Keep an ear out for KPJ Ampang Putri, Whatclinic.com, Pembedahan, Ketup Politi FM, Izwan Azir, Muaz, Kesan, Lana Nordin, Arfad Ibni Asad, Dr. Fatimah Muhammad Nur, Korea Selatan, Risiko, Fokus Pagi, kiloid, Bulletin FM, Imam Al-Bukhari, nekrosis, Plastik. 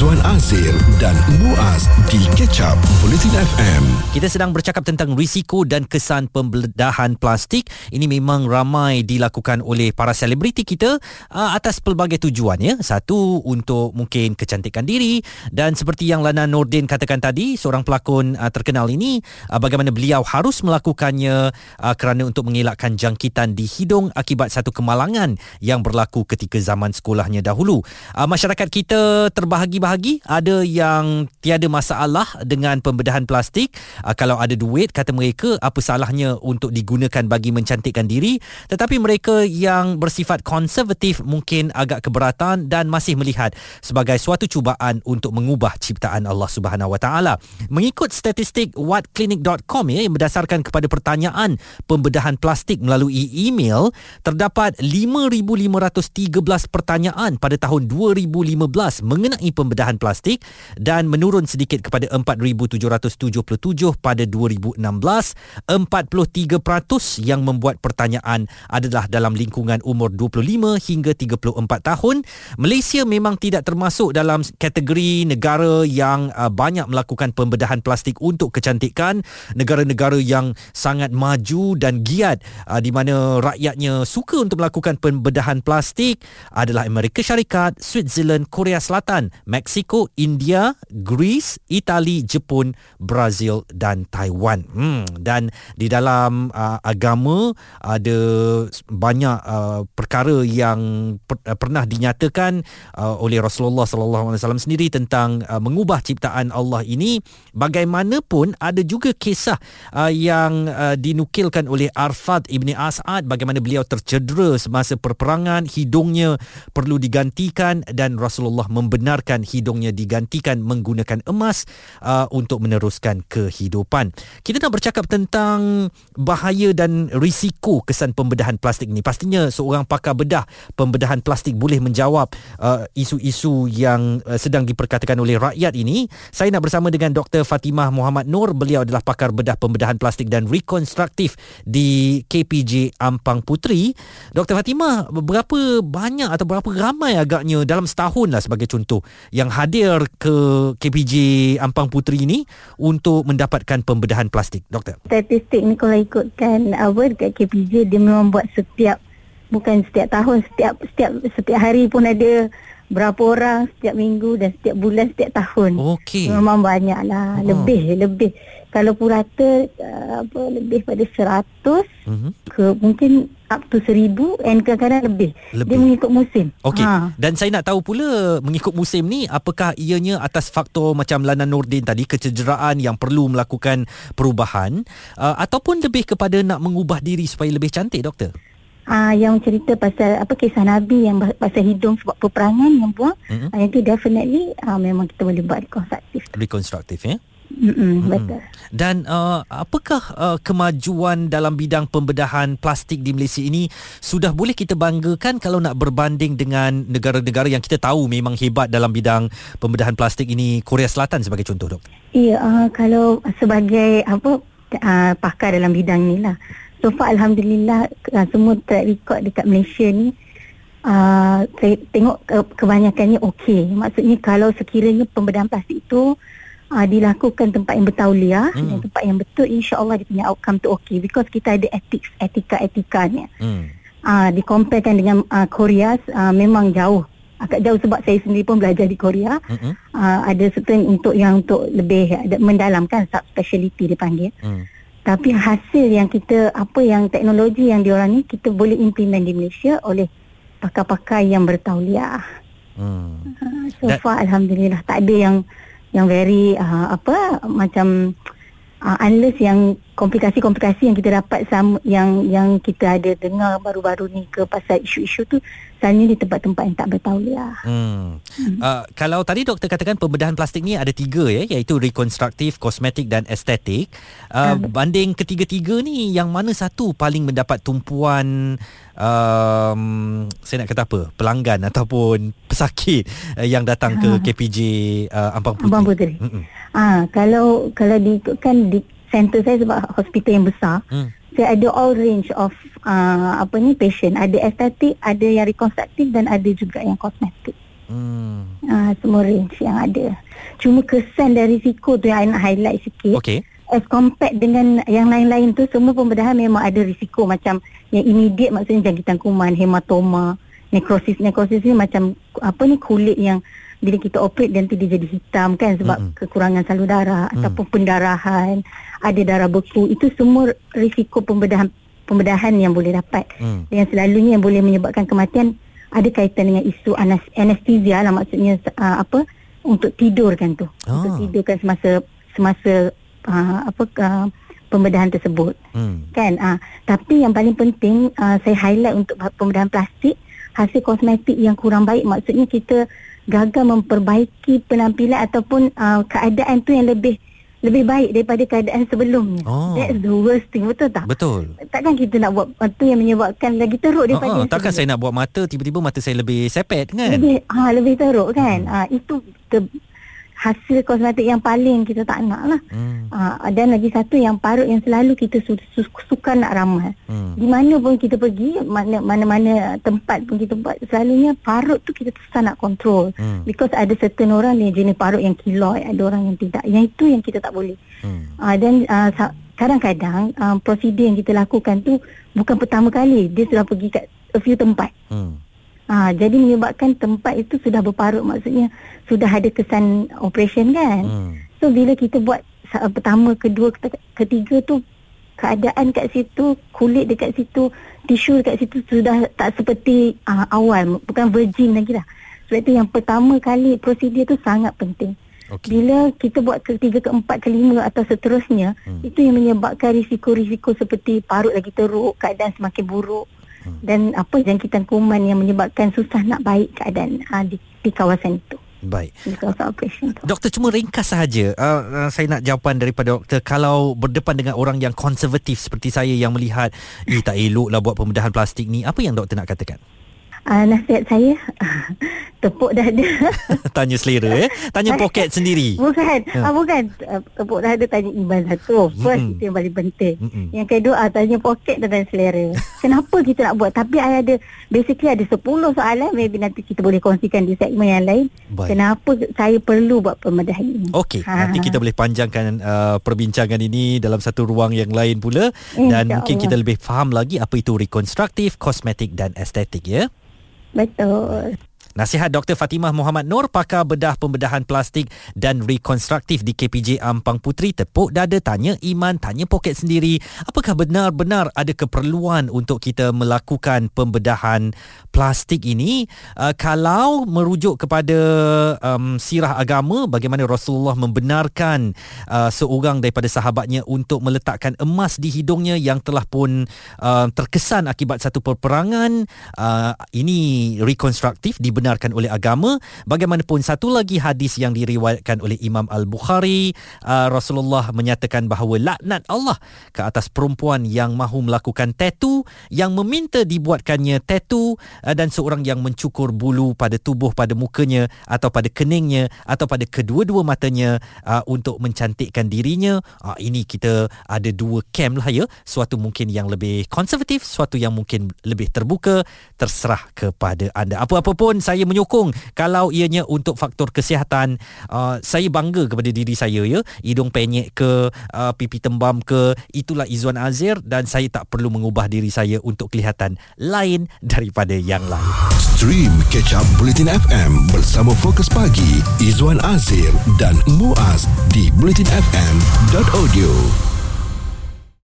Izwan Azir dan Muaz di Ketup Politi FM. Kita sedang bercakap tentang risiko dan kesan pembedahan plastik. Ini memang ramai dilakukan oleh para selebriti kita atas pelbagai tujuan, ya. Satu, untuk mungkin kecantikan diri, dan seperti yang Lana Nordin katakan tadi, seorang pelakon terkenal ini, bagaimana beliau harus melakukannya kerana untuk mengelakkan jangkitan di hidung akibat satu kemalangan yang berlaku ketika zaman sekolahnya dahulu. Masyarakat kita terbahagi-bahagi, ada yang tiada masalah dengan pembedahan plastik. Kalau ada duit, kata mereka, apa salahnya untuk digunakan bagi mencantikkan diri. Tetapi mereka yang bersifat konservatif mungkin agak keberatan dan masih melihat sebagai suatu cubaan untuk mengubah ciptaan Allah Subhanahu Wa Taala. Mengikut statistik Whatclinic.com, ya, yang berdasarkan kepada pertanyaan pembedahan plastik melalui email, terdapat 5,513 pertanyaan pada tahun 2015 mengenai pembedahan plastik dan menurun sedikit kepada 4,777 pada 2016. 43% yang membuat pertanyaan adalah dalam lingkungan umur 25 hingga 34 tahun. Malaysia memang tidak termasuk dalam kategori negara yang banyak melakukan pembedahan plastik untuk kecantikan. Negara-negara yang sangat maju dan giat di mana rakyatnya suka untuk melakukan pembedahan plastik adalah Amerika Syarikat, Switzerland, Korea Selatan, Mexico, India, Greece, Itali, Jepun, Brazil dan Taiwan. Dan di dalam agama ada banyak perkara yang pernah dinyatakan oleh Rasulullah sallallahu alaihi wasallam sendiri tentang mengubah ciptaan Allah ini. Bagaimanapun ada juga kisah yang dinukilkan oleh Arfad Ibni Asad, bagaimana beliau tercedera semasa perperangan, hidungnya perlu digantikan dan Rasulullah membenarkan hidungnya digantikan menggunakan emas untuk meneruskan kehidupan. Kita nak bercakap tentang bahaya dan risiko kesan pembedahan plastik ini. Pastinya seorang pakar bedah pembedahan plastik boleh menjawab isu-isu yang sedang diperkatakan oleh rakyat ini. Saya nak bersama dengan Dr. Fatimah Muhammad Nur. Beliau adalah pakar bedah pembedahan plastik dan rekonstruktif di KPJ Ampang Putri. Dr. Fatimah, berapa banyak atau berapa ramai agaknya dalam setahun lah sebagai contoh yang hadir ke KPJ Ampang Putri ini untuk mendapatkan pembedahan plastik, Doktor? Statistik ni kalau ikutkan awal dekat KPJ, dia memang buat setiap hari pun ada berapa orang, setiap minggu dan setiap bulan, setiap tahun. Okey. Memang banyak lah. Lebih. Kalau purata lebih pada 100 ke mungkin up to 1,000 and kadang-kadang lebih. Dia mengikut musim. Okey. Dan saya nak tahu pula mengikut musim ni, apakah ianya atas faktor macam Lana Nordin tadi, kecederaan yang perlu melakukan perubahan, ataupun lebih kepada nak mengubah diri supaya lebih cantik, Doktor? Yang cerita pasal kisah Nabi yang pasal hidung sebab peperangan yang buang, itu definitely memang kita boleh buat rekonstruktif, ya. Betul. Dan apakah kemajuan dalam bidang pembedahan plastik di Malaysia ini sudah boleh kita banggakan kalau nak berbanding dengan negara-negara yang kita tahu memang hebat dalam bidang pembedahan plastik ini? Korea Selatan sebagai contoh, Dok. Ya, kalau sebagai pakar dalam bidang ni lah, so far Alhamdulillah semua track record dekat Malaysia ni saya tengok kebanyakannya okey. Maksudnya kalau sekiranya pembedahan plastik itu dilakukan tempat yang bertauliah, tempat yang betul, insya-Allah dia punya outcome tu okey, because kita ada etika-etikanya. Dikomparekan dengan Korea, memang jauh. Agak jauh sebab saya sendiri pun belajar di Korea. Ada certain untuk lebih mendalamkan, subspeciality dia panggil. Tapi hasil yang kita, teknologi yang diorang ni, kita boleh implement di Malaysia oleh pakar-pakar yang bertauliah. So far Alhamdulillah tak ada yang very unless yang komplikasi yang kita dapat sama yang kita ada dengar baru-baru ni ke pasal isu-isu tu, selalunya di tempat-tempat yang tak bertauliah. Kalau tadi Doktor katakan pembedahan plastik ni ada 3, ya, iaitu rekonstruktif, kosmetik dan estetik. Banding ketiga-tiga ni, yang mana satu paling mendapat tumpuan saya nak kata apa, pelanggan ataupun pesakit yang datang ke KPJ Ampang Putri? Kalau diikutkan di center saya, sebab hospital yang besar, saya ada all range of patient. Ada estetik, ada yang rekonstruktif dan ada juga yang kosmetik. Semua range yang ada. Cuma kesan dan risiko tu yang I nak highlight sikit. Okay. As compared dengan yang lain-lain tu, semua pembedahan memang ada risiko. Macam yang immediate maksudnya jangkitan kuman, hematoma, nekrosis. Nekrosis ni macam apa ni, kulit yang bila kita operate nanti dia jadi hitam kan, sebab kekurangan salur darah ataupun pendarahan, ada darah beku. Itu semua risiko pembedahan yang boleh dapat. Yang selalunya yang boleh menyebabkan kematian ada kaitan dengan isu anestesia lah, maksudnya apa, untuk tidur kan tu. Untuk tidur kan semasa pembedahan tersebut. Kan? Tapi yang paling penting saya highlight untuk pembedahan plastik, hasil kosmetik yang kurang baik, maksudnya kita gagal memperbaiki penampilan ataupun keadaan tu yang lebih baik daripada keadaan sebelumnya. That's the worst thing. Betul tak? Betul. Takkan kita nak buat tu yang menyebabkan lagi teruk daripada takkan saya nak buat mata, tiba-tiba mata saya lebih sepet kan? Lebih teruk kan? Itu hasil kosmetik yang paling kita tak nak lah. Dan lagi satu yang parut yang selalu kita suka nak ramal. Di mana pun kita pergi, mana-mana tempat pun kita buat, selalunya parut tu kita susah nak kontrol. Because ada certain orang ni jenis parut yang kiloid, ada orang yang tidak. Yang itu yang kita tak boleh. Dan kadang-kadang prosedur yang kita lakukan tu bukan pertama kali. Dia sudah pergi kat a few tempat. Jadi menyebabkan tempat itu sudah berparut, maksudnya sudah ada kesan operasi kan. So bila kita buat pertama, kedua, ketiga tu, keadaan kat situ, kulit dekat situ, tisu dekat situ sudah tak seperti awal, bukan virgin lagi lah. Sebab tu yang pertama kali prosedur tu sangat penting. Okay. Bila kita buat ketiga, keempat, kelima atau seterusnya, itu yang menyebabkan risiko-risiko seperti parut lagi teruk, keadaan semakin buruk. Dan apa jangkitan kuman yang menyebabkan susah nak baik keadaan di kawasan itu. Baik. Di kawasan operasi itu. Doktor, cuma ringkas sahaja. Saya nak jawapan daripada doktor. Kalau berdepan dengan orang yang konservatif seperti saya yang melihat, tak eloklah buat pembedahan plastik ni, apa yang doktor nak katakan? Nasihat saya, tepuk dada. Tanya selera, tanya poket sendiri. Bukan. Tepuk dada, tanya iman satu. First, itu yang paling penting. Yang kedua, tanya poket dan tanya selera. Kenapa kita nak buat? Tapi basically ada 10 soalan. Maybe nanti kita boleh kongsikan di segmen yang lain. Baik. Kenapa saya perlu buat pembedahan ini. Okey, nanti kita boleh panjangkan perbincangan ini dalam satu ruang yang lain pula. Dan mungkin kita lebih faham lagi apa itu rekonstruktif, kosmetik dan estetik, ya. Betul. Nasihat Dr. Fatimah Muhammad Nur, pakar bedah pembedahan plastik dan rekonstruktif di KPJ Ampang Putri. Tepuk dada, tanya iman, tanya poket sendiri. Apakah benar-benar ada keperluan untuk kita melakukan pembedahan plastik ini? Kalau merujuk kepada sirah agama, bagaimana Rasulullah membenarkan seorang daripada sahabatnya untuk meletakkan emas di hidungnya yang telah pun terkesan akibat satu perperangan. Ini rekonstruktif, dibenarkan oleh agama. Bagaimanapun, satu lagi hadis yang diriwayatkan oleh Imam Al-Bukhari, Rasulullah menyatakan bahawa laknat Allah ke atas perempuan yang mahu melakukan tatu, yang meminta dibuatkannya tatu, dan seorang yang mencukur bulu pada tubuh, pada mukanya atau pada keningnya atau pada kedua-dua matanya untuk mencantikkan dirinya. Ini kita ada dua camp lah ya. Suatu mungkin yang lebih konservatif, suatu yang mungkin lebih terbuka. Terserah kepada anda. Apa-apa pun saya menyokong kalau ianya untuk faktor kesihatan. Saya bangga kepada diri saya ya, hidung penyek ke, pipi tembam ke, itulah Izwan Azir, dan saya tak perlu mengubah diri saya untuk kelihatan lain daripada yang lain. Stream Catch Up Bulletin FM bersama Fokus Pagi, Izwan Azir dan Muaz di bulletinfm.audio.